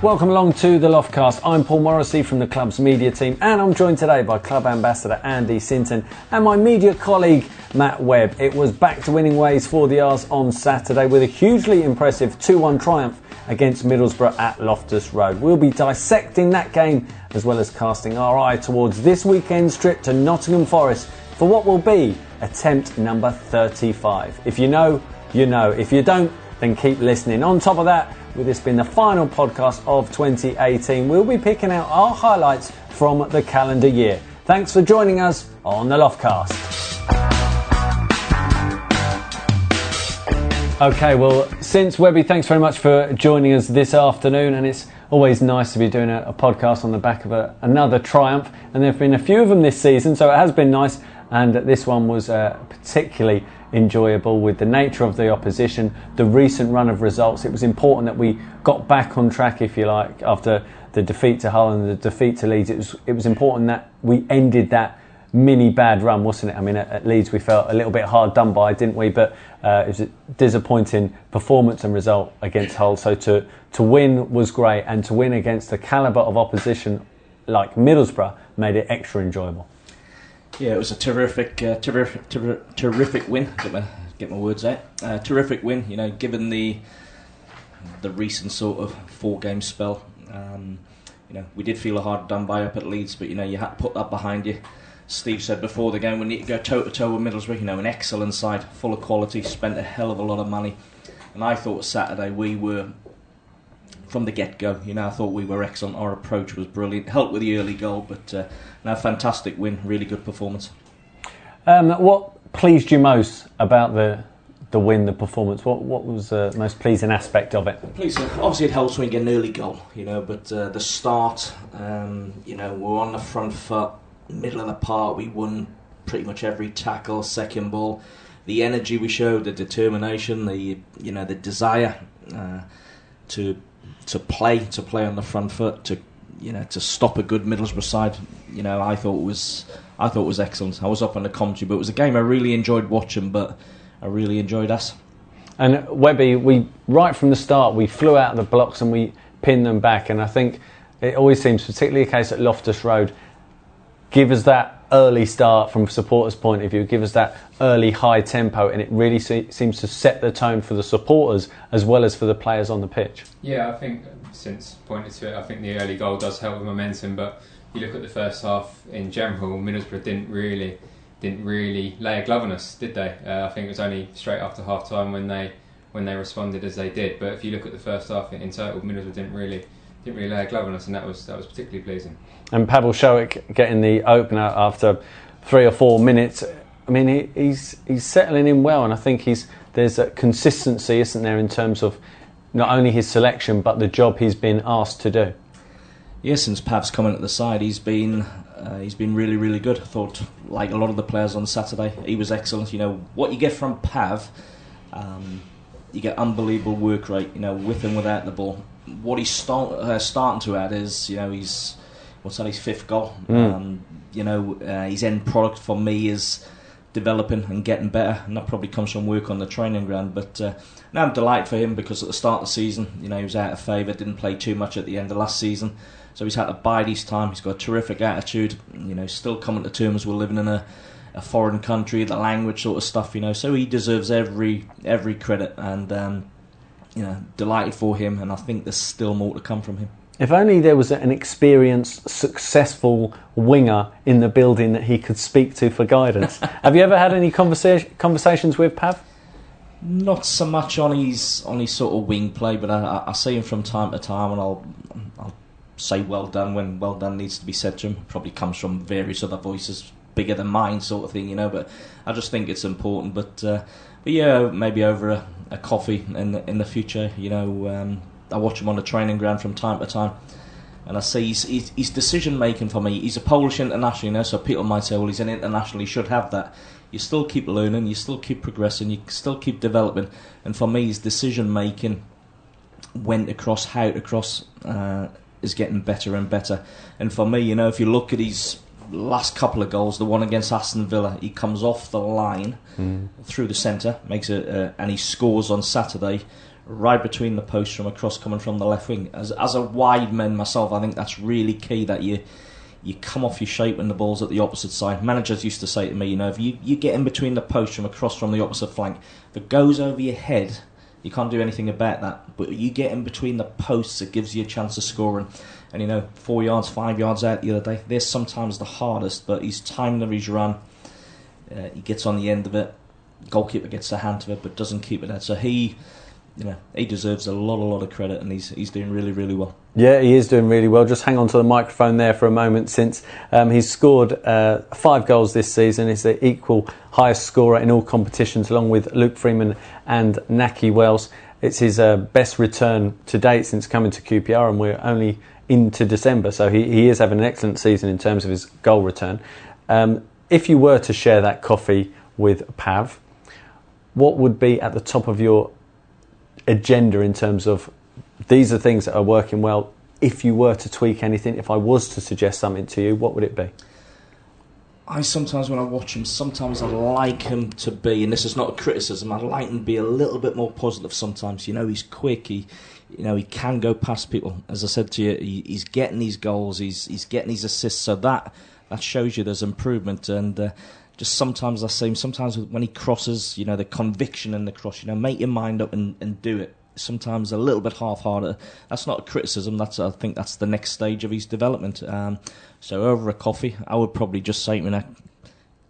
Welcome along to the Loftcast. I'm Paul Morrissey from the club's media team, and I'm joined today by club ambassador Andy Sinton and my media colleague Matt Webb. It was back to winning ways for the R's on Saturday with a hugely impressive 2-1 triumph against Middlesbrough at Loftus Road. We'll be dissecting that game as well as casting our eye towards this weekend's trip to Nottingham Forest for what will be attempt number 35. If you know, you know. If you don't, then keep listening. On top of that, with this being the final podcast of 2018, we'll be picking out our highlights from the calendar year. Thanks for joining us on the Loftcast. Okay, well, since Webby, thanks very much for joining us this afternoon, and it's always nice to be doing a podcast on the back of another triumph, and there have been a few of them this season, so it has been nice, and this one was particularly enjoyable with the nature of the opposition, the recent run of results. It was important that we got back on track, if you like, after the defeat to Hull and the defeat to Leeds. It was important that we ended that mini bad run, wasn't it? I mean, at Leeds we felt a little bit hard done by, didn't we? But it was a disappointing performance and result against Hull. So to win was great, and to win against the calibre of opposition like Middlesbrough made it extra enjoyable. Yeah, it was a terrific win. Get my words out. Terrific win, you know, given the recent sort of four-game spell. You know, we did feel a hard done by up at Leeds, but you know, you had to put that behind you. Steve said before the game, we need to go toe-to-toe with Middlesbrough. You know, an excellent side, full of quality, spent a hell of a lot of money. And I thought Saturday we were, from the get-go, you know, I thought we were excellent. Our approach was brilliant. Helped with the early goal, but no, fantastic win, really good performance. What pleased you most about the win, the performance? What was the most pleasing aspect of it? Pleasing. Obviously, it helps when you get an early goal, you know, but the start, you know, we're on the front foot. Middle of the park, we won pretty much every tackle, second ball. The energy we showed, the determination, the desire to play on the front foot, to stop a good Middlesbrough side. You know, I thought it was excellent. I was up on the commentary, but it was a game I really enjoyed watching. But I really enjoyed us. And Webby, right from the start we flew out of the blocks and we pinned them back. And I think it always seems, particularly the case at Loftus Road. Give us that early start from a supporter's point of view, give us that early high tempo, and it really seems to set the tone for the supporters as well as for the players on the pitch. Yeah, I think since pointed to it, I think the early goal does help with momentum, but you look at the first half in general, Middlesbrough didn't really lay a glove on us, did they? I think it was only straight after half time when they responded as they did, but if you look at the first half in total, Middlesbrough didn't really lay a glove on us, and that was particularly pleasing. And Pavel Shovik getting the opener after 3 or 4 minutes. I mean, he's settling in well, and I think there's a consistency, isn't there, in terms of not only his selection but the job he's been asked to do. Yeah, since Pav's come in at the side, he's been really, really good. I thought, like a lot of the players on Saturday, he was excellent. You know what you get from Pav, you get unbelievable work rate. You know, with and without the ball. What he's starting to add is, you know, he's what's on his fifth goal. You know, his end product for me is developing and getting better, and that probably comes from work on the training ground. But now I'm delighted for him, because at the start of the season, you know, he was out of favour, didn't play too much at the end of last season, so he's had to bide his time. He's got a terrific attitude, you know, still coming to terms with living in a foreign country, the language sort of stuff, you know, so he deserves every credit, and you know, delighted for him, and I think there's still more to come from him. If only there was an experienced, successful winger in the building that he could speak to for guidance. Have you ever had any conversations with Pav? Not so much on his sort of wing play, but I see him from time to time, and I'll say well done when well done needs to be said to him. Probably comes from various other voices bigger than mine, sort of thing, you know. But I just think it's important. But yeah, maybe over a coffee in the future, you know. I watch him on the training ground from time to time, and I see his decision making for me. He's a Polish international, you know, so people might say, well, he's an international, he should have that. You still keep learning, you still keep progressing, you still keep developing, and for me his decision making, how to cross, is getting better and better. And for me, you know, if you look at his last couple of goals, the one against Aston Villa, he comes off the line through the centre, and he scores on Saturday right between the posts from a cross coming from the left wing. As a wide man myself, I think that's really key, that you come off your shape when the ball's at the opposite side. Managers used to say to me, you know, if you get in between the posts from a cross from the opposite flank, if it goes over your head, you can't do anything about that. But you get in between the posts, it gives you a chance of scoring. And, you know, 4 yards, 5 yards out the other day, they're sometimes the hardest, but he's timed them, he's run. He gets on the end of it. Goalkeeper gets a hand to it, but doesn't keep it out. So he... you know, he deserves a lot of credit, and he's doing really, really well. Yeah, he is doing really well. Just hang on to the microphone there for a moment, since he's scored 5 goals this season. He's the equal highest scorer in all competitions, along with Luke Freeman and Naki Wells. It's his best return to date since coming to QPR, and we're only into December, so he is having an excellent season in terms of his goal return. If you were to share that coffee with Pav, what would be at the top of your agenda in terms of, these are things that are working well, if you were to tweak anything, if I was to suggest something to you, what would it be? I sometimes, when I watch him, sometimes I'd like him to be, and this is not a criticism, I'd like him to be a little bit more positive sometimes. You know, he's quick, he can go past people. As I said to you, he's getting these goals, he's getting these assists, so that shows you there's improvement. And just sometimes I see him, sometimes when he crosses, you know, the conviction in the cross, you know, make your mind up and do it. Sometimes a little bit half-hearted. That's not a criticism, I think that's the next stage of his development. So over a coffee, I would probably just say, you know,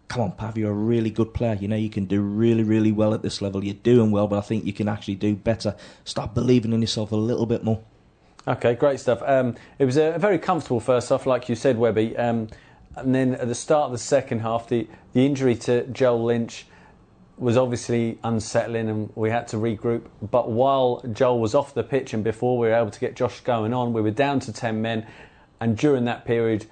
come on, Pav, you're a really good player. You know, you can do really, really well at this level. You're doing well, but I think you can actually do better. Start believing in yourself a little bit more. Okay, great stuff. It was a very comfortable first half, like you said, Webby. And then at the start of the second half, the injury to Joel Lynch was obviously unsettling, and we had to regroup. But while Joel was off the pitch and before we were able to get Josh Scowen on, we were down to 10 men. And during that period,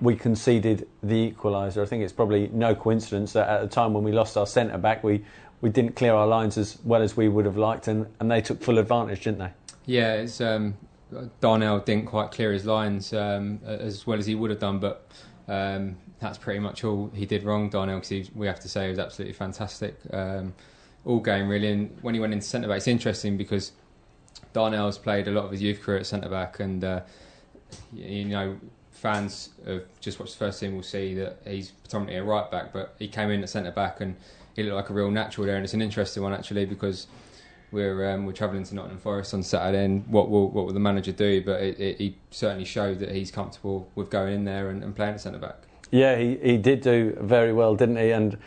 we conceded the equaliser. I think it's probably no coincidence that at the time when we lost our centre-back, we didn't clear our lines as well as we would have liked, and they took full advantage, didn't they? Yeah, it's Darnell didn't quite clear his lines as well as he would have done, but... that's pretty much all he did wrong, Darnell, because we have to say he was absolutely fantastic all game, really. And when he went into centre-back, it's interesting because Darnell's played a lot of his youth career at centre-back, and you know, fans of just watched the first team will see that he's predominantly a right-back, but he came in at centre-back and he looked like a real natural there. And it's an interesting one, actually, because we're travelling to Nottingham Forest on Saturday, and what will the manager do? But he certainly showed that he's comfortable with going in there and playing at centre-back. Yeah, he did do very well, didn't he? And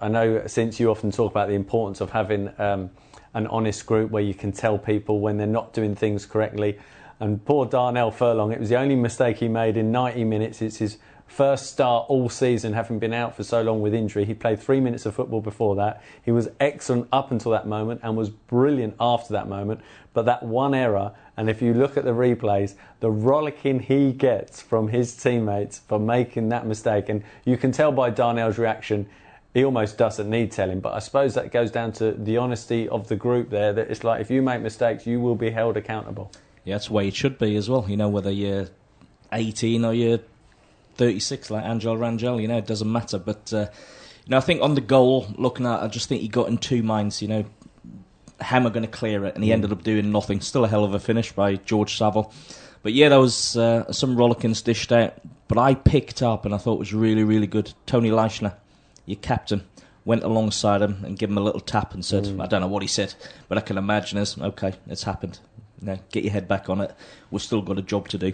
I know, since you often talk about the importance of having an honest group where you can tell people when they're not doing things correctly, and poor Darnell Furlong, it was the only mistake he made in 90 minutes. It's his first start all season, having been out for so long with injury. He played 3 minutes of football before that. He was excellent up until that moment and was brilliant after that moment. But that one error, and if you look at the replays, the rollicking he gets from his teammates for making that mistake. And you can tell by Darnell's reaction, he almost doesn't need telling. But I suppose that goes down to the honesty of the group there, that it's like, if you make mistakes, you will be held accountable. Yeah, that's the way it should be as well. You know, whether you're 18 or you're 36, like Angel Rangel, you know, it doesn't matter. But you know, I think on the goal, looking at, I just think he got in two minds. You know, Hammer going to clear it, and he ended up doing nothing. Still a hell of a finish by George Savile. But yeah, there was some rollickings dished out. But I picked up, and I thought it was really, really good. Tony Leistner, your captain, went alongside him and gave him a little tap and said, I don't know what he said, but I can imagine is, okay, it's happened. You know, get your head back on it. We've still got a job to do.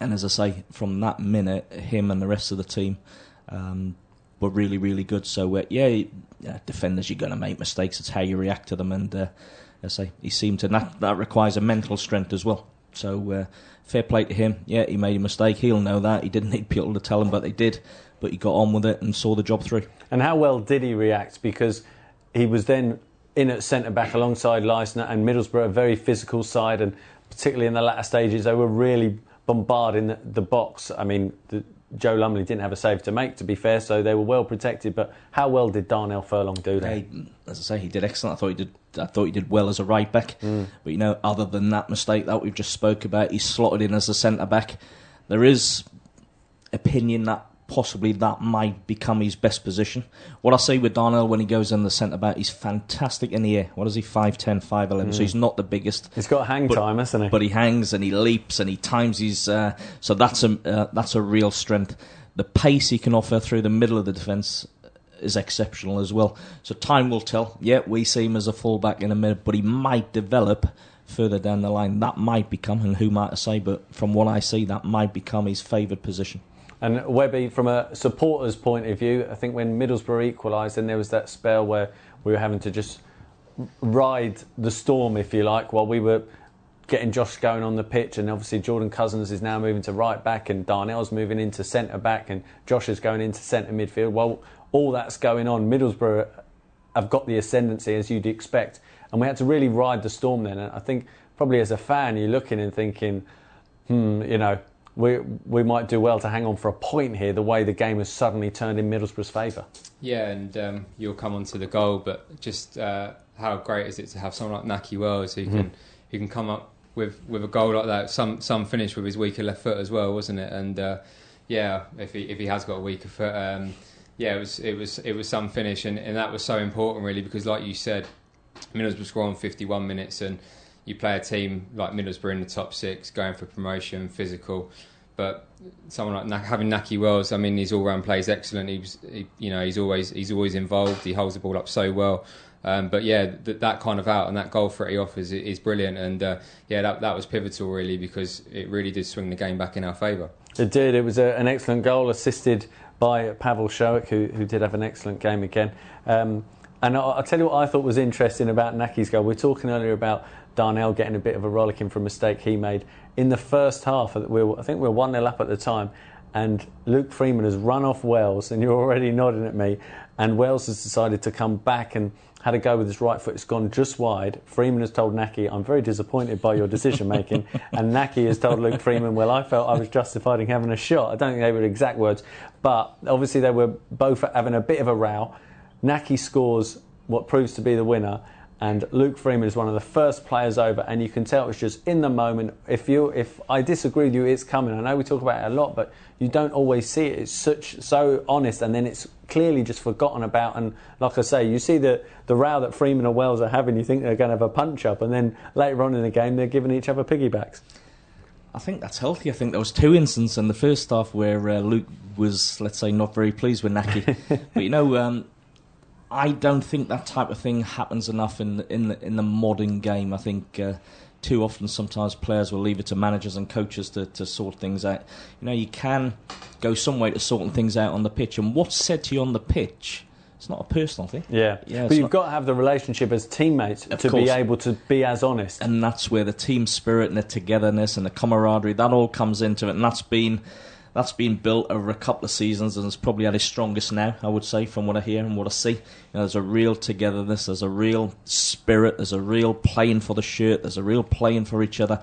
And as I say, from that minute, him and the rest of the team were really, really good. So, defenders, you're going to make mistakes. It's how you react to them. And as I say, he seemed to... And that requires a mental strength as well. So, fair play to him. Yeah, he made a mistake. He'll know that. He didn't need people to tell him, but they did. But he got on with it and saw the job through. And how well did he react? Because he was then in at centre-back alongside Leistner, and Middlesbrough, a very physical side. And particularly in the latter stages, they were really... bombarding the box. I mean, Joe Lumley didn't have a save to make, to be fair, so they were well protected. But how well did Darnell Furlong do there? As I say, he did excellent. I thought he did well as a right back. But you know, other than that mistake that we've just spoke about, he's slotted in as a centre back. There is opinion that possibly that might become his best position. What I say with Darnell when he goes in the centre-back, he's fantastic in the air. What is he, 5'10", 5'11", so he's not the biggest. He's got hang time, hasn't he? But he hangs and he leaps and he times his... so that's a real strength. The pace he can offer through the middle of the defence is exceptional as well. So time will tell. Yeah, we see him as a full-back in a minute, but he might develop... further down the line, that might become, and who might I say, but from what I see, that might become his favoured position. And Webby, from a supporter's point of view, I think when Middlesbrough equalised, and there was that spell where we were having to just ride the storm, if you like, while we were getting Josh Scowen on the pitch, and obviously Jordan Cousins is now moving to right back, and Darnell's moving into centre back, and Josh is going into centre midfield. Well, all that's going on. Middlesbrough have got the ascendancy, as you'd expect. And we had to really ride the storm then. And I think probably as a fan, you're looking and thinking, you know, we might do well to hang on for a point here, the way the game has suddenly turned in Middlesbrough's favour. Yeah, and you'll come on to the goal, but just how great is it to have someone like Naki Wells who can come up with a goal like that. Some finish with his weaker left foot as well, wasn't it? And yeah, if he has got a weaker foot, yeah, it was some finish, and that was so important really, because like you said, Middlesbrough score on 51 minutes, and you play a team like Middlesbrough in the top six, going for promotion, physical. But someone like having Naki Wells, I mean, his all-round play is excellent. He's always involved. He holds the ball up so well. But yeah, that kind of out and that goal threat he offers is brilliant. And yeah, that was pivotal really, because it really did swing the game back in our favour. It did. It was an excellent goal, assisted by Pavel Shovik, who did have an excellent game again. And I'll tell you what I thought was interesting about Naki's goal. We were talking earlier about Darnell getting a bit of a rollicking for a mistake he made. In the first half, I think we were 1-0 up at the time, and Luke Freeman has run off Wells, and you're already nodding at me, and Wells has decided to come back and had a go with his right foot. It's gone just wide. Freeman has told Naki, "I'm very disappointed by your decision-making." And Naki has told Luke Freeman, "Well, I felt I was justified in having a shot." I don't think they were exact words, but obviously they were both having a bit of a row. Naki scores what proves to be the winner, and Luke Freeman is one of the first players over, and you can tell it's just in the moment. If I disagree with you, it's coming. I know we talk about it a lot, but you don't always see it. It's so honest, and then it's clearly just forgotten about. And like I say, you see the row that Freeman and Wells are having, you think they're going to have a punch-up, and then later on in the game, they're giving each other piggybacks. I think that's healthy. I think there was two instances in the first half where Luke was, let's say, not very pleased with Naki. But you know... I don't think that type of thing happens enough in the modern game. I think too often sometimes players will leave it to managers and coaches to sort things out. You know, you can go some way to sorting things out on the pitch, and what's said to you on the pitch, it's not a personal thing. Yeah but you've got to have the relationship as teammates to be able to be as honest. And that's where the team spirit and the togetherness and the camaraderie, that all comes into it, and that's been built over a couple of seasons, and it's probably at its strongest now, I would say, from what I hear and what I see. You know, there's a real togetherness, there's a real spirit, there's a real playing for the shirt, there's a real playing for each other.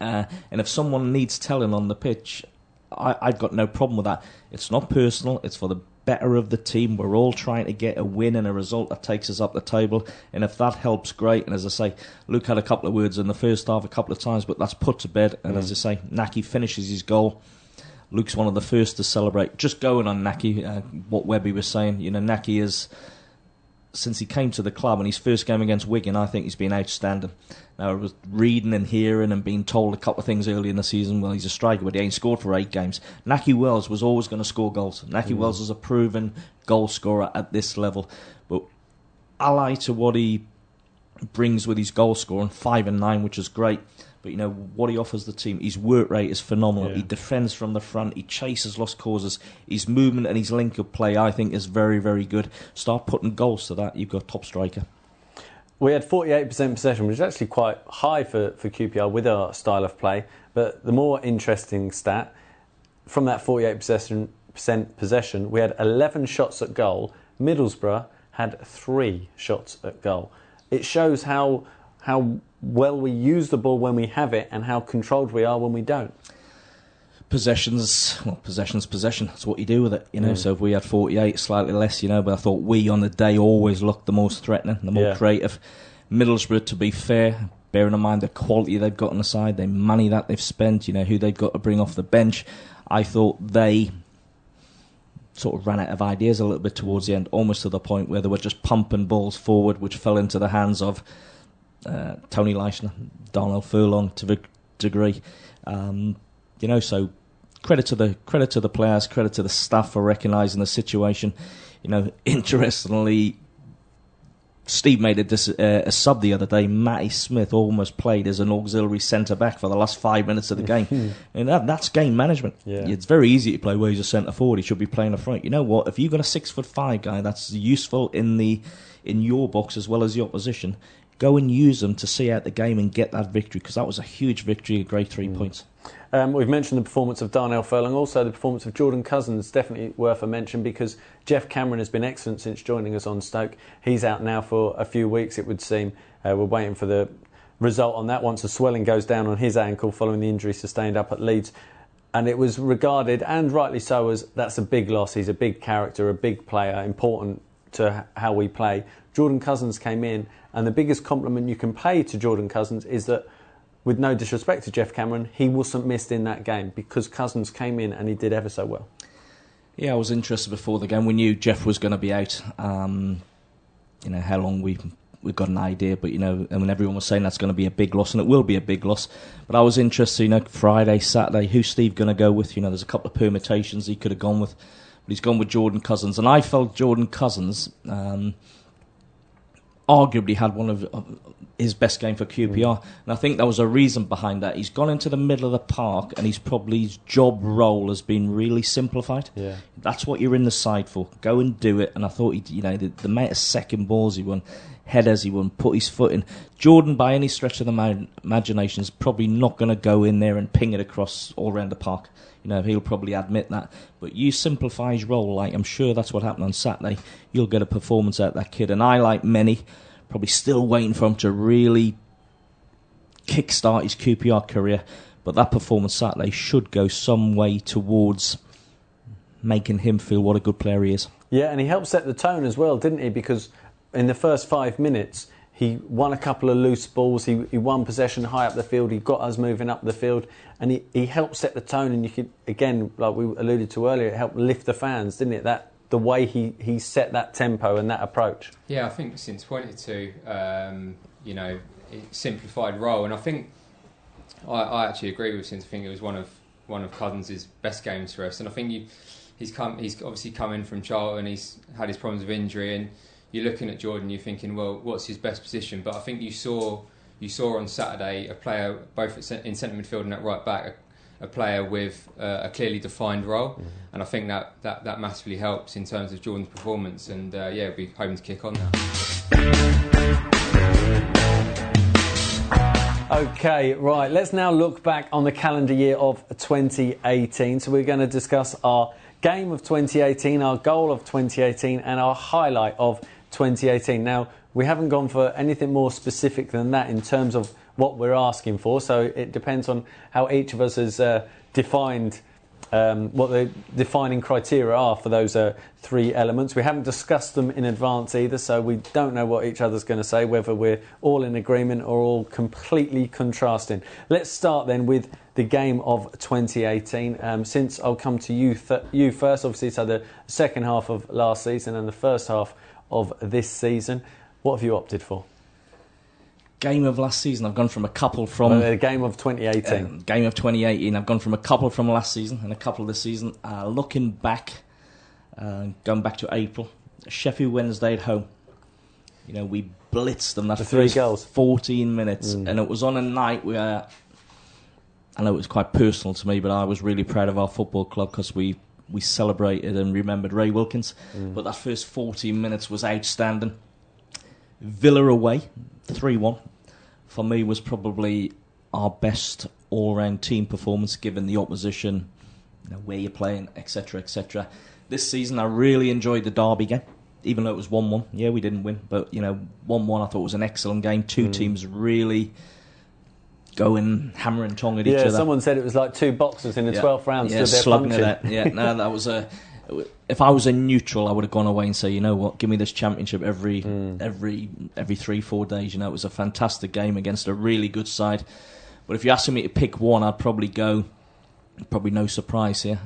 And if someone needs telling on the pitch, I've got no problem with that. It's not personal, it's for the better of the team. We're all trying to get a win and a result that takes us up the table, and if that helps, great. And as I say, Luke had a couple of words in the first half a couple of times, but that's put to bed, and as I say, Naki finishes his goal. Luke's one of the first to celebrate. Just going on Naki, what Webby was saying, you know, Naki is, since he came to the club and his first game against Wigan, I think he's been outstanding. Now, I was reading and hearing and being told a couple of things early in the season, well, he's a striker, but he ain't scored for 8 games. Naki Wells was always going to score goals. Naki Wells is a proven goal scorer at this level. But allied to what he brings with his goal scoring, 5 and 9, which is great. But, you know, what he offers the team, his work rate is phenomenal. Yeah. He defends from the front. He chases lost causes. His movement and his link-up play, I think, is very, very good. Start putting goals to that. You've got a top striker. We had 48% possession, which is actually quite high for QPR with our style of play. But the more interesting stat, from that 48% possession, we had 11 shots at goal. Middlesbrough had 3 shots at goal. It shows how well we use the ball when we have it and how controlled we are when we don't. Possession. That's what you do with it, you know. So if we had 48, slightly less, you know, but I thought we on the day always looked the most threatening, the more creative. Middlesbrough, to be fair, bearing in mind the quality they've got on the side, the money that they've spent, you know, who they've got to bring off the bench, I thought they sort of ran out of ideas a little bit towards the end, almost to the point where they were just pumping balls forward, which fell into the hands of Tony Leistner, Darnell Furlong to a degree. So credit to the players, credit to the staff for recognising the situation. Interestingly, Steve made a sub the other day. Matty Smith almost played as an auxiliary centre-back for the last 5 minutes of the game. And that's game management. Yeah. It's very easy to play where he's a centre-forward. He should be playing up front. You know what? If you've got a 6'5" guy that's useful in your box as well as the opposition, go and use them to see out the game and get that victory, because that was a huge victory, a great 3 points. We've mentioned the performance of Darnell Furlong, also the performance of Jordan Cousins, definitely worth a mention, because Jeff Cameron has been excellent since joining us on Stoke. He's out now for a few weeks, it would seem. We're waiting for the result on that once the swelling goes down on his ankle following the injury sustained up at Leeds. And it was regarded, and rightly so, as that's a big loss. He's a big character, a big player, important to how we play. Jordan Cousins came in, and the biggest compliment you can pay to Jordan Cousins is that, with no disrespect to Jeff Cameron, he wasn't missed in that game because Cousins came in and he did ever so well. Yeah, I was interested before the game. We knew Jeff was going to be out. How long we got an idea, but and everyone was saying that's going to be a big loss, and it will be a big loss. But I was interested, Friday, Saturday, who's Steve going to go with? There's a couple of permutations he could have gone with, but he's gone with Jordan Cousins, and I felt Jordan Cousins arguably had one of his best game for QPR, and I think there was a reason behind that. He's gone into the middle of the park, and his job role has been really simplified. Yeah. That's what you're in the side for. Go and do it. And I thought the amount of second balls he won, headers he won, put his foot in. Jordan, by any stretch of the imagination, is probably not going to go in there and ping it across all around the park. He'll probably admit that. But you simplify his role, like I'm sure that's what happened on Saturday. You'll get a performance out of that kid. And I, like many, probably still waiting for him to really kickstart his QPR career. But that performance Saturday should go some way towards making him feel what a good player he is. Yeah, and he helped set the tone as well, didn't he? Because in the first 5 minutes, he won a couple of loose balls. He won possession high up the field. He got us moving up the field, and he helped set the tone. And you could, again, like we alluded to earlier, it helped lift the fans, didn't it? That the way he set that tempo and that approach. Yeah, I think since pointed to simplified role, and I think I actually agree with since. I think it was one of Cousins' best games for us, and I think he's obviously come in from Charlton. He's had his problems with injury and. You're looking at Jordan, you're thinking, well, what's his best position? But I think you saw on Saturday a player, both in centre midfield and at right back, a player with a clearly defined role. Mm-hmm. And I think that massively helps in terms of Jordan's performance. And we'll be hoping to kick on now. OK, right. Let's now look back on the calendar year of 2018. So we're going to discuss our game of 2018, our goal of 2018 and our highlight of 2018. Now, we haven't gone for anything more specific than that in terms of what we're asking for, so it depends on how each of us has defined what the defining criteria are for those three elements. We haven't discussed them in advance either, so we don't know what each other's going to say, whether we're all in agreement or all completely contrasting. Let's start then with the game of 2018. Since I'll come to you first, obviously, so the second half of last season and the first half of this season, what have you opted for? Game of last season, I've gone from a couple from... the game of 2018. Game of 2018, I've gone from a couple from last season and a couple this season. Looking back, going back to April, Sheffield Wednesday at home. We blitzed them the first three goals. 14 minutes. Mm. And it was on a night where... I know it was quite personal to me, but I was really proud of our football club because we celebrated and remembered Ray Wilkins. Mm. But that first 14 minutes was outstanding. Villa away, 3-1. For me, was probably our best all-round team performance, given the opposition, where you're playing, etc., etc. This season, I really enjoyed the Derby game, even though it was 1-1. Yeah, we didn't win, but 1-1 I thought was an excellent game. Two teams really going hammer and tong at each other. Yeah, someone said it was like two boxers in the 12th round. Yeah, slugging it out. Yeah, no, that was a... If I was a neutral, I would have gone away and say, you know what, give me this championship every 3-4 days. It was a fantastic game against a really good side. But if you're asking me to pick one, I'd probably go, no surprise here,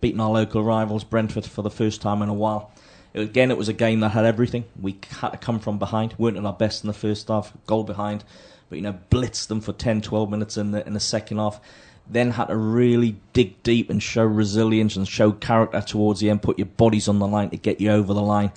beaten our local rivals, Brentford, for the first time in a while. Again, it was a game that had everything. We had to come from behind. Weren't at our best in the first half, goal behind. But, you know, blitzed them for 10, 12 minutes in the second half. Then had to really dig deep and show resilience and show character towards the end. Put your bodies on the line to get you over the line.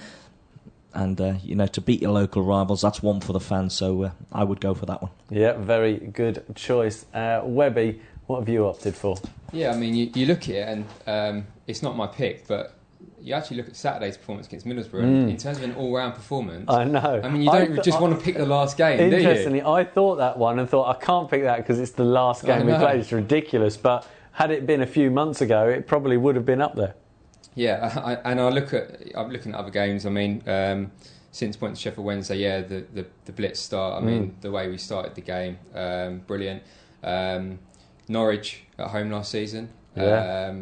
And, you know, to beat your local rivals, that's one for the fans. So I would go for that one. Yeah, very good choice. Webby, what have you opted for? Yeah, I mean, you look at it and it's not my pick, but you actually look at Saturday's performance against Middlesbrough in terms of an all-round performance. I know. I mean, you don't just want to pick the last game, interestingly, do you? I thought that one and thought, I can't pick that because it's the last game we played. It's ridiculous. But had it been a few months ago, it probably would have been up there. Yeah, I'm looking at other games. I mean, since point to Sheffield Wednesday, yeah, the blitz start. I mean, the way we started the game, brilliant. Norwich at home last season,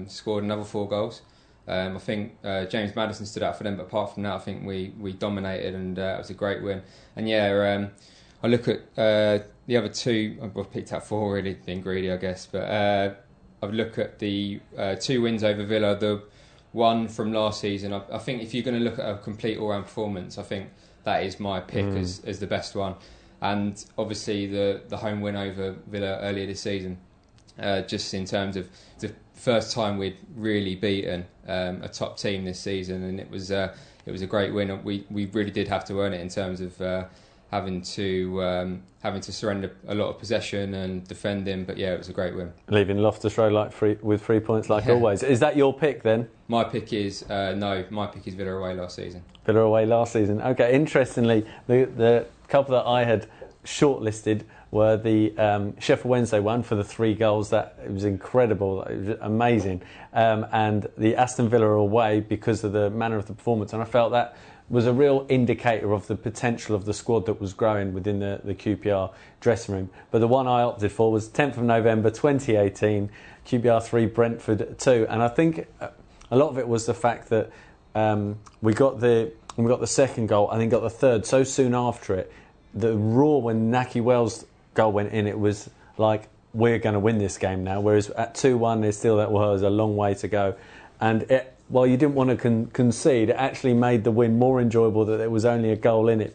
scored another 4 goals. I think James Maddison stood out for them, but apart from that, I think we dominated and it was a great win. And yeah, I look at the other two. I've picked out 4 really, being greedy, I guess. But I look at the 2 wins over Villa, the one from last season. I think if you're going to look at a complete all-round performance, I think that is my pick as the best one. And obviously the home win over Villa earlier this season, just in terms of the first time we'd really beaten a top team this season, and it was a great win. We really did have to earn it in terms of having to surrender a lot of possession and defending, but yeah, it was a great win. Leaving Loftus Road with 3 points, like always. Is that your pick then? My pick is my pick is Villa away last season. Villa away last season. Okay, interestingly, the couple that I had shortlisted were the Sheffield Wednesday one for the 3 goals. That it was incredible, it was amazing, and the Aston Villa away because of the manner of the performance, and I felt that was a real indicator of the potential of the squad that was growing within the QPR dressing room. But the one I opted for was 10th of November 2018, QPR 3, Brentford 2, and I think a lot of it was the fact that we got the second goal and then got the third so soon after it. The roar when Naki Wells' goal went in, it was like, we're going to win this game now. Whereas at 2-1, there's still that, well, there's a long way to go. And while you didn't want to concede, it actually made the win more enjoyable that there was only a goal in it,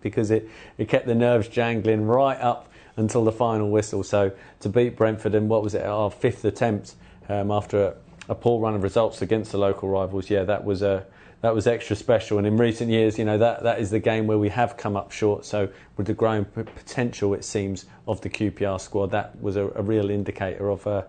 because it kept the nerves jangling right up until the final whistle. So to beat Brentford in, what was it, our 5th attempt after a poor run of results against the local rivals, yeah, that was extra special. And in recent years, you know, that is the game where we have come up short. So with the growing potential, it seems, of the QPR squad, that was a real indicator of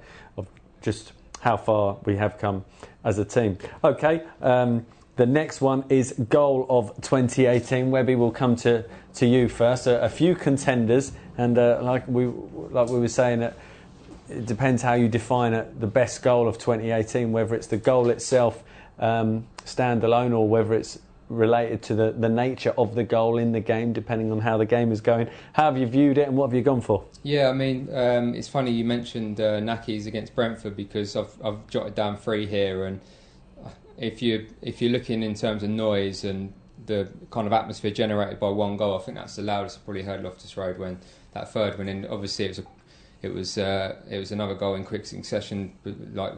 just how far we have come as a team. Okay, the next one is Goal of 2018. Webby, will come to you first. A few contenders, and like we were saying, it depends how you define the best goal of 2018, whether it's the goal itself, standalone, or whether it's related to the nature of the goal in the game, depending on how the game is going. How have you viewed it and what have you gone for? Yeah, I mean, it's funny you mentioned Naki's against Brentford, because I've jotted down 3 here, and if you're looking in terms of noise and the kind of atmosphere generated by one goal, I think that's the loudest I've probably heard Loftus Road when that third went in. Obviously, it was another goal in quick succession, like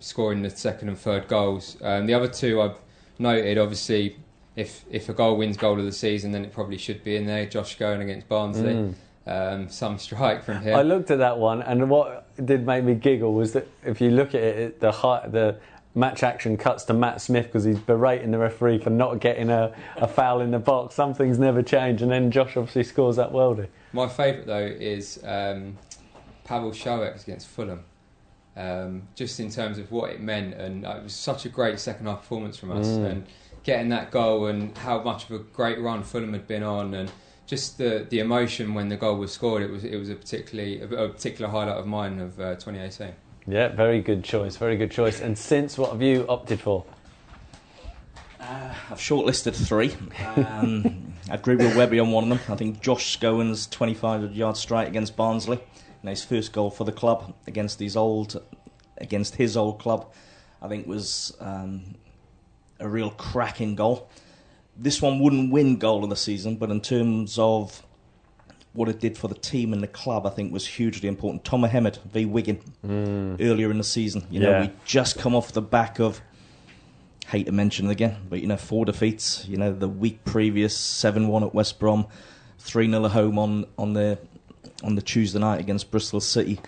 scoring the second and third goals. The other two I've noted, obviously, if a goal wins goal of the season, then it probably should be in there. Josh Scowen against Barnsley, some strike from him. I looked at that one, and what did make me giggle was that if you look at it, the match action cuts to Matt Smith because he's berating the referee for not getting a foul in the box. Some things never change, and then Josh obviously scores that worldie. My favourite though is Pavel Shovik against Fulham. Just in terms of what it meant, and it was such a great second half performance from us, and getting that goal and how much of a great run Fulham had been on, and just the emotion when the goal was scored, it was a particular highlight of mine of 2018. Yeah, very good choice. And since, what have you opted for? I've shortlisted 3. I agree with Webby on one of them. I think Josh Scowen's 25-yard strike against Barnsley, and his first goal for the club against his old club, I think was a real cracking goal. This one wouldn't win goal of the season, but in terms of what it did for the team and the club, I think, was hugely important. Thomas Hamed v Wigan earlier in the season. You know, we just come off the back of, hate to mention it again, but, you know, 4 defeats. You know, the week previous, 7-1 at West Brom, 3-0 at home on the Tuesday night against Bristol City.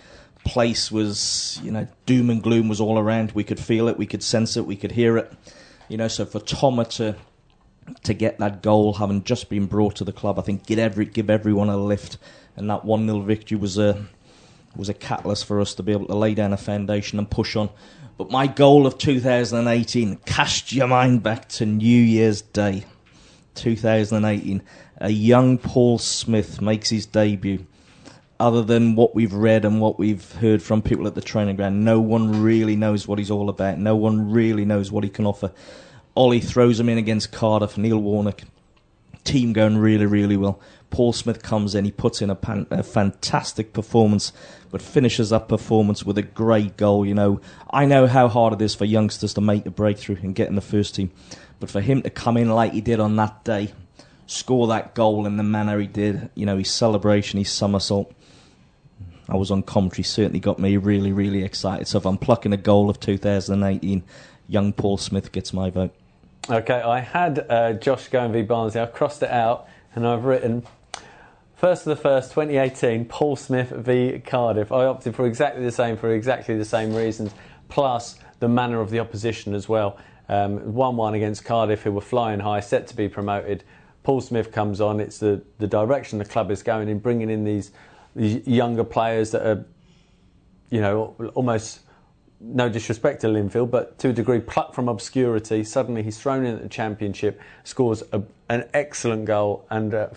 Place was, you know, doom and gloom was all around. We could feel it, we could sense it, we could hear it. You know, so for Thomas to get that goal, having just been brought to the club, I think give everyone a lift. And that 1-0 victory was a catalyst for us to be able to lay down a foundation and push on. But my goal of 2018, cast your mind back to New Year's Day, 2018. A young Paul Smith makes his debut. Other than what we've read and what we've heard from people at the training ground, no one really knows what he's all about. No one really knows what he can offer. Ollie throws him in against Cardiff, Neil Warnock. Team going really, really well. Paul Smith comes in, he puts in a fantastic performance, but finishes that performance with a great goal. You know, I know how hard it is for youngsters to make the breakthrough and get in the first team. But for him to come in like he did on that day, score that goal in the manner he did, you know, his celebration, his somersault, I was on commentary, certainly got me really, really excited. So if I'm plucking a goal of 2018, young Paul Smith gets my vote. Okay, I had Josh Scowen v Barnsley. I've crossed it out and I've written, first of the first, 2018, Paul Smith v Cardiff. I opted for exactly the same reasons, plus the manner of the opposition as well. 1-1 against Cardiff, who were flying high, set to be promoted. Paul Smith comes on. It's the direction the club is going in, bringing in these younger players that are, you know, almost, no disrespect to Linfield, but to a degree plucked from obscurity. Suddenly he's thrown in at the Championship, scores an excellent goal and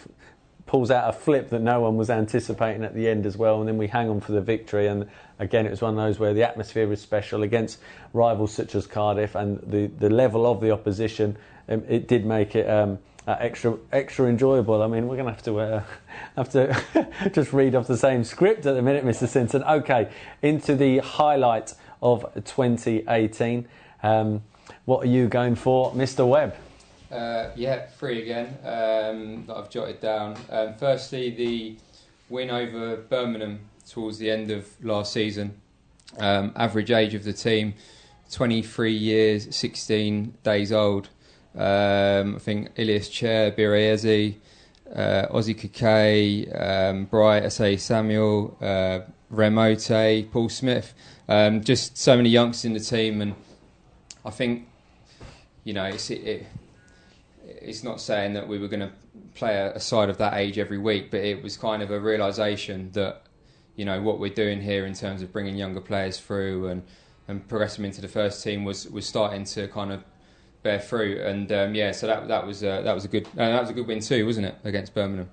pulls out a flip that no one was anticipating at the end as well. And then we hang on for the victory. And again, it was one of those where the atmosphere was special against rivals such as Cardiff, and the level of the opposition, it did make it extra enjoyable. I mean, we're going to have to just read off the same script at the minute, Mr. Sinton. Okay, into the highlight of 2018. What are you going for, Mr. Webb? Three again that I've jotted down. Firstly, the win over Birmingham towards the end of last season. Average age of the team, 23 years, 16 days old. I think Ilias Chair, Birayezi, Ozzy Kike, Bright, Asai Samuel, Remote, Paul Smith. Just so many youngsters in the team, and I think, you know, it's not saying that we were going to play a side of that age every week, but it was kind of a realisation that, you know, what we're doing here in terms of bringing younger players through and progressing them into the first team was starting to kind of bear fruit, and so that was a good win too, wasn't it, against Birmingham?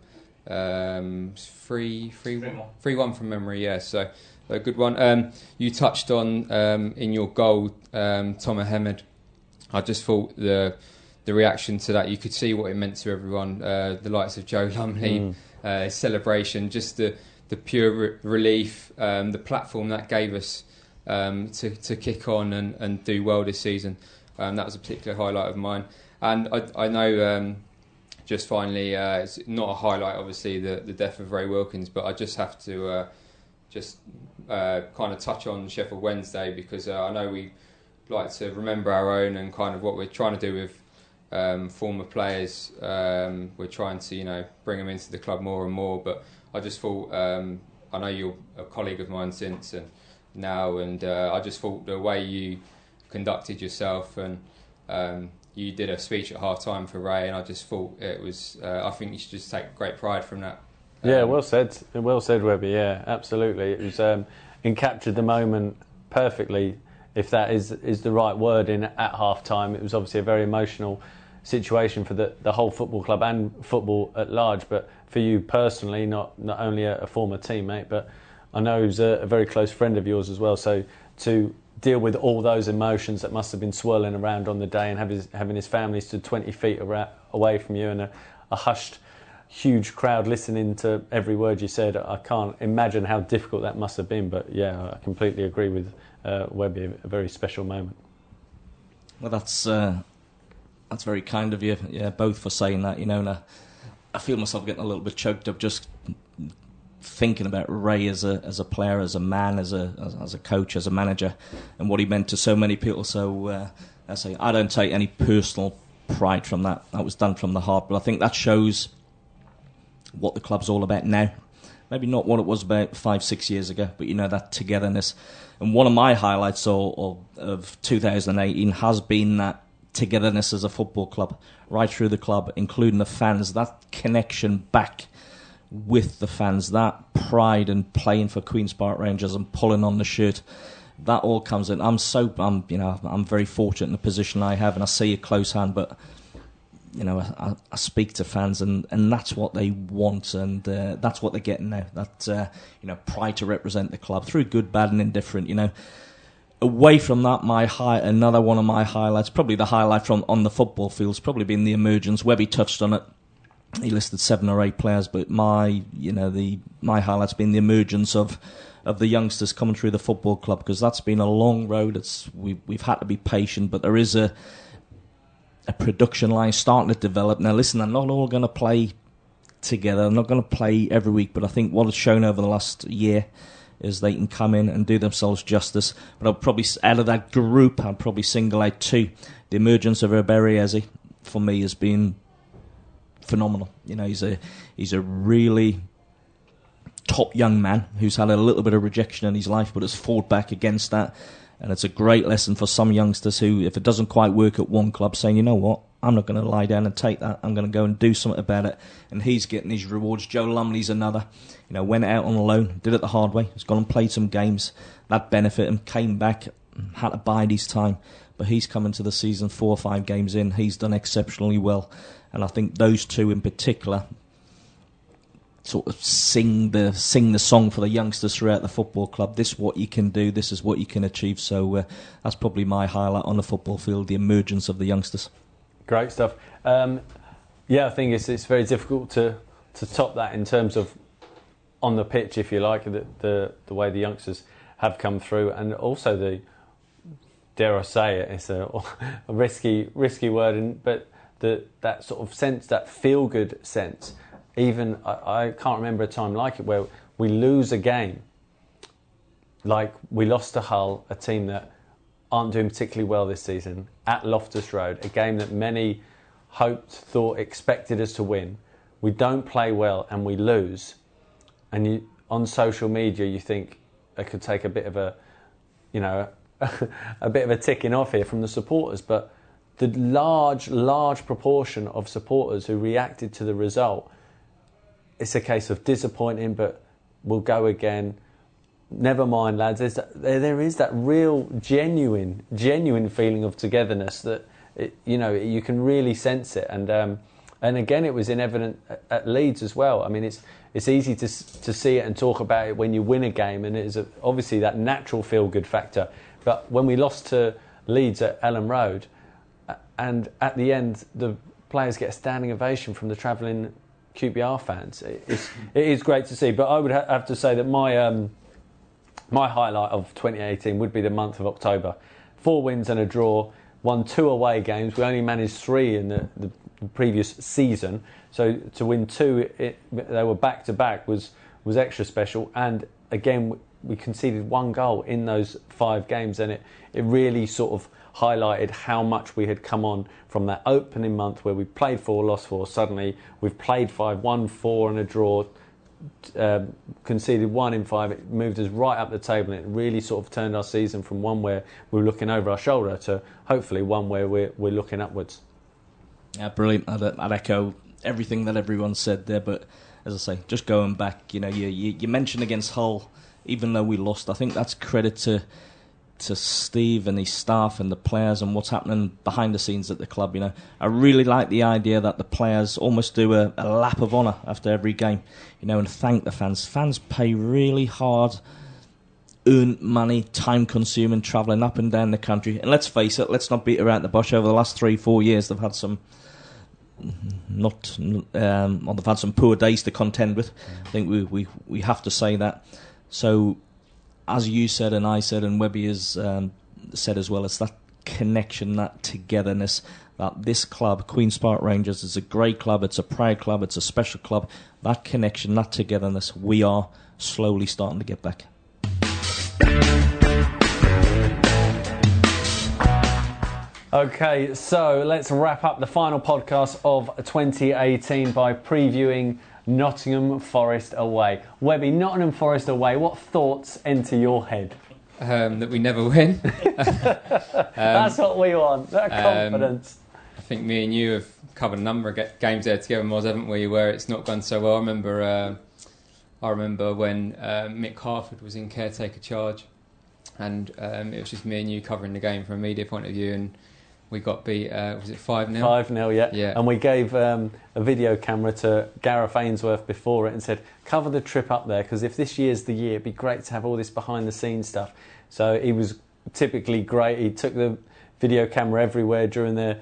3-1 from memory, yeah. So a good one. You touched on in your goal, Thomas Hamed. I just thought the reaction to that, you could see what it meant to everyone. The likes of Joe Lumley, his celebration, just the pure relief, the platform that gave us to kick on and do well this season. That was a particular highlight of mine. And I know, just finally, it's not a highlight, obviously, the death of Ray Wilkins, but I just have to kind of touch on Sheffield Wednesday, because I know we like to remember our own and kind of what we're trying to do with former players. We're trying to, you know, bring them into the club more and more, but I just thought, I know you're a colleague of mine since and now, and I just thought the way you conducted yourself, and you did a speech at half time for Ray, and I just thought it was, I think you should just take great pride from that. Yeah, well said, Webby. Yeah, absolutely. It was and captured the moment perfectly, if that is the right word, at half time. It was obviously a very emotional situation for the whole football club and football at large, but for you personally, not only a former teammate, but I know he was a very close friend of yours as well, so to deal with all those emotions that must have been swirling around on the day, and having his family stood 20 feet away from you, and a hushed, huge crowd listening to every word you said. I can't imagine how difficult that must have been, but yeah, I completely agree with Webby, a very special moment. Well, that's very kind of you, yeah, both for saying that, you know, and I feel myself getting a little bit choked up just thinking about Ray as a player, as a man, as a coach, as a manager, and what he meant to so many people. So I say I don't take any personal pride from that. That was done from the heart, but I think that shows what the club's all about now. Maybe not what it was about 5-6 years ago, but you know, that togetherness. And one of my highlights of 2018 has been that togetherness as a football club, right through the club, including the fans, that connection back with the fans, that pride in playing for Queen's Park Rangers and pulling on the shirt, that all comes in. I'm very fortunate in the position I have, and I see it close hand, but you know, I speak to fans, and that's what they want, and that's what they're getting now. That you know, pride to represent the club through good, bad, and indifferent. You know, away from that, another one of my highlights, probably the highlight from on the football field, has probably been the emergence. Webby touched on it. He listed 7 or 8 players, but my highlight's been the emergence of the youngsters coming through the football club, because that's been a long road. We've had to be patient, but there is a production line starting to develop. Now, listen, they're not all going to play together. They're not going to play every week, but I think what it's shown over the last year is they can come in and do themselves justice. But I'll probably, out of that group, I'd probably single out two. The emergence of Eberechi, for me, has been phenomenal. You know, he's a really top young man who's had a little bit of rejection in his life, but has fought back against that. And it's a great lesson for some youngsters who, if it doesn't quite work at one club, saying, you know what, I'm not going to lie down and take that. I'm going to go and do something about it. And he's getting his rewards. Joe Lumley's another. You know, went out on loan, did it the hard way. He's gone and played some games. That benefited him. Came back, had to bide his time. But he's come into the season 4 or 5 games in. He's done exceptionally well. And I think those two in particular sort of sing the song for the youngsters throughout the football club. This is what you can do. This is what you can achieve. So that's probably my highlight on the football field, the emergence of the youngsters. Great stuff. Yeah, I think it's very difficult to top that in terms of on the pitch, if you like, the way the youngsters have come through, and also the, dare I say it, it's a risky word, but that sort of sense, that feel-good sense. Even, I can't remember a time like it where we lose a game. Like, we lost to Hull, a team that aren't doing particularly well this season, at Loftus Road, a game that many hoped, thought, expected us to win. We don't play well and we lose. And you, on social media, you think it could take a bit of a, you know, a bit of a ticking off here from the supporters. But the large proportion of supporters who reacted to the result, it's a case of disappointing, but we'll go again. Never mind, lads. There is that real, genuine feeling of togetherness that you can really sense it. And again, it was in evident at Leeds as well. I mean, it's easy to see it and talk about it when you win a game, and it's obviously that natural feel-good factor. But when we lost to Leeds at Elland Road, and at the end, the players get a standing ovation from the travelling QPR fans. It is great to see, but I would have to say that my highlight of 2018 would be the month of October. 4 wins and a draw, won 2 away games. We only managed 3 in the previous season, so to win 2, they were back to back, was extra special. And again, we conceded 1 goal in those 5 games, and it really sort of highlighted how much we had come on from that opening month where we played 4, lost 4. Suddenly we've played 5, won 4 and a draw, conceded 1 in 5. It moved us right up the table, and it really sort of turned our season from one where we were looking over our shoulder to hopefully one where we're looking upwards. Yeah, brilliant. I'd echo everything that everyone said there, but as I say, just going back, you know, you mentioned against Hull, even though we lost, I think that's credit to Steve and his staff and the players and what's happening behind the scenes at the club. You know, I really like the idea that the players almost do a lap of honour after every game, you know, and thank the fans. Fans pay really hard, earned money, time-consuming, travelling up and down the country. And let's face it, let's not beat around the bush. Over the last 3-4 years, they've had some they've had some poor days to contend with. I think we have to say that. So, as you said and I said and Webby has said as well, it's that connection, that togetherness, that this club, Queen's Park Rangers, is a great club, it's a proud club, it's a special club. That connection, that togetherness, we are slowly starting to get back. Okay, so let's wrap up the final podcast of 2018 by previewing Nottingham Forest away. Webby, Nottingham Forest away, what thoughts enter your head? That we never win. That's what we want, that confidence. I think me and you have covered a number of games there together, Moz, haven't we, where it's not gone so well. I remember when Mick Harford was in caretaker charge, and it was just me and you covering the game from a media point of view, and we got beat, was it 5-0? 5-0, yeah. And we gave a video camera to Gareth Ainsworth before it and said, cover the trip up there, because if this year's the year, it'd be great to have all this behind-the-scenes stuff. So he was typically great. He took the video camera everywhere during the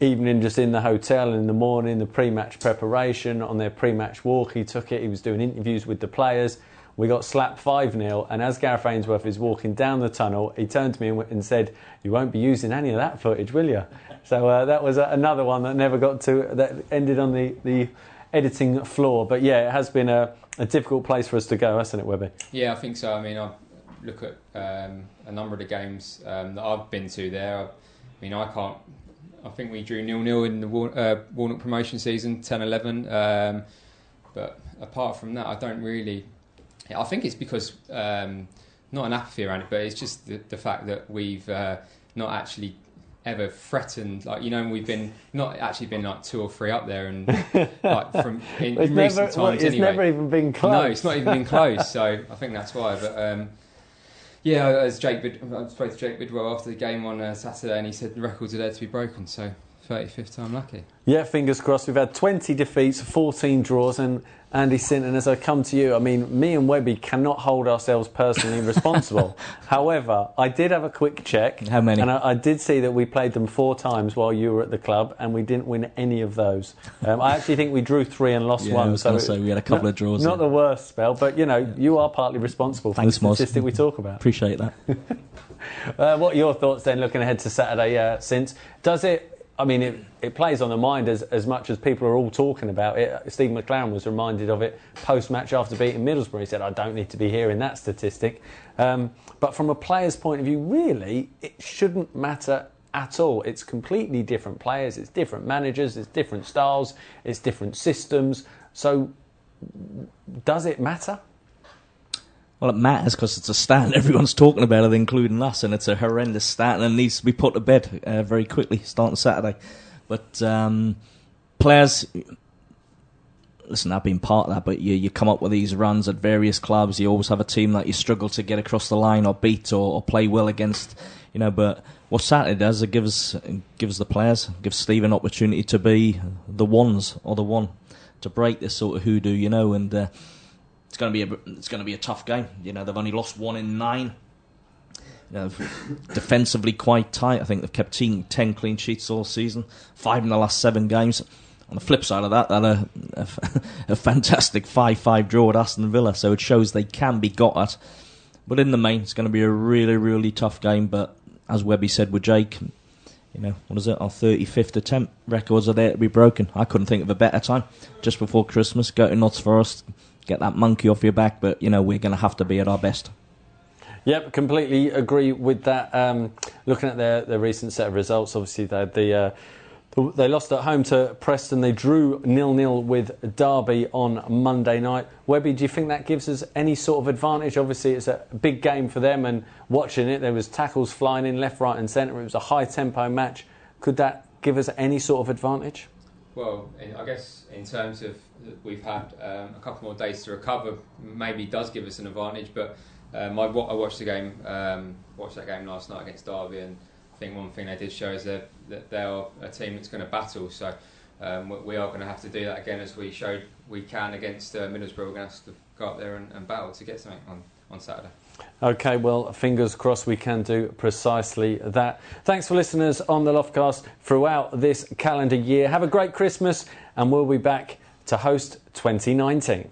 evening, just in the hotel, in the morning, the pre-match preparation, on their pre-match walk. He took it. He was doing interviews with the players. We got slapped 5-0, and as Gareth Ainsworth is walking down the tunnel, he turned to me and said, you won't be using any of that footage, will you? So that was another one that never got to, that ended on the editing floor. But yeah, it has been a difficult place for us to go, hasn't it, Webby? Yeah, I think so. I mean, I look at a number of the games that I've been to there. I think we drew 0-0 in the Walnut promotion season, 10-11. But apart from that, I don't really... I think it's because, not an apathy around it, but it's just the fact that we've not actually ever threatened, like, you know, we've been not actually been like 2 or 3 up there, and like from in recent times anyway. It's never even been close. No, it's not even been close. So I think that's why. But yeah, I spoke to Jake Bidwell after the game on Saturday, and he said the records are there to be broken. So 35th time lucky. Yeah, fingers crossed. We've had 20 defeats, 14 draws, and Andy Sinton, as I come to you, I mean, me and Webby cannot hold ourselves personally responsible. However, I did have a quick check. How many? And I did see that we played them 4 times while you were at the club, and we didn't win any of those. I actually think we drew 3 and lost 1. So we had a couple of draws. Not the worst spell, but, you know, you are partly responsible for the statistic we talk about. Appreciate that. What are your thoughts then, looking ahead to Saturday, since? Does it... I mean, it plays on the mind as much as people are all talking about it. Steve McClaren was reminded of it post-match after beating Middlesbrough. He said, I don't need to be hearing that statistic. But from a player's point of view, really, it shouldn't matter at all. It's completely different players, it's different managers, it's different styles, it's different systems. So, does it matter? Well, it matters because it's a stat and everyone's talking about it, including us, and it's a horrendous stat and it needs to be put to bed very quickly, starting Saturday. But players, listen, I've been part of that, but you come up with these runs at various clubs, you always have a team that you struggle to get across the line or beat or play well against, you know. But what Saturday does, it gives the players, gives Steve an opportunity to be the ones or the one, to break this sort of hoodoo, you know, and... It's going to be a tough game. You know, they've only lost 1 in 9. You know, defensively quite tight. I think they've kept 10 clean sheets all season, 5 in the last 7 games. On the flip side of that, they had a fantastic 5-5 draw at Aston Villa, so it shows they can be got at. But in the main, it's going to be a really, really tough game. But as Webby said with Jake, you know, what is it? Our 35th attempt, records are there to be broken. I couldn't think of a better time. Just before Christmas, go to Notts Forest. Get that monkey off your back, but, you know, we're going to have to be at our best. Yep, completely agree with that. Looking at their recent set of results, obviously they lost at home to Preston. They drew 0-0 with Derby on Monday night. Webby, do you think that gives us any sort of advantage? Obviously, it's a big game for them, and watching it, there was tackles flying in left, right and centre. It was a high-tempo match. Could that give us any sort of advantage? Well, I guess in terms of we've had a couple more days to recover, maybe does give us an advantage. But I watched that game last night against Derby, and I think one thing they did show is that they are a team that's going to battle. So we are going to have to do that again, as we showed we can against Middlesbrough. We're going to have to go up there and battle to get something on Saturday. OK, well, fingers crossed we can do precisely that. Thanks for listeners on the Loftcast throughout this calendar year. Have a great Christmas, and we'll be back to host 2019.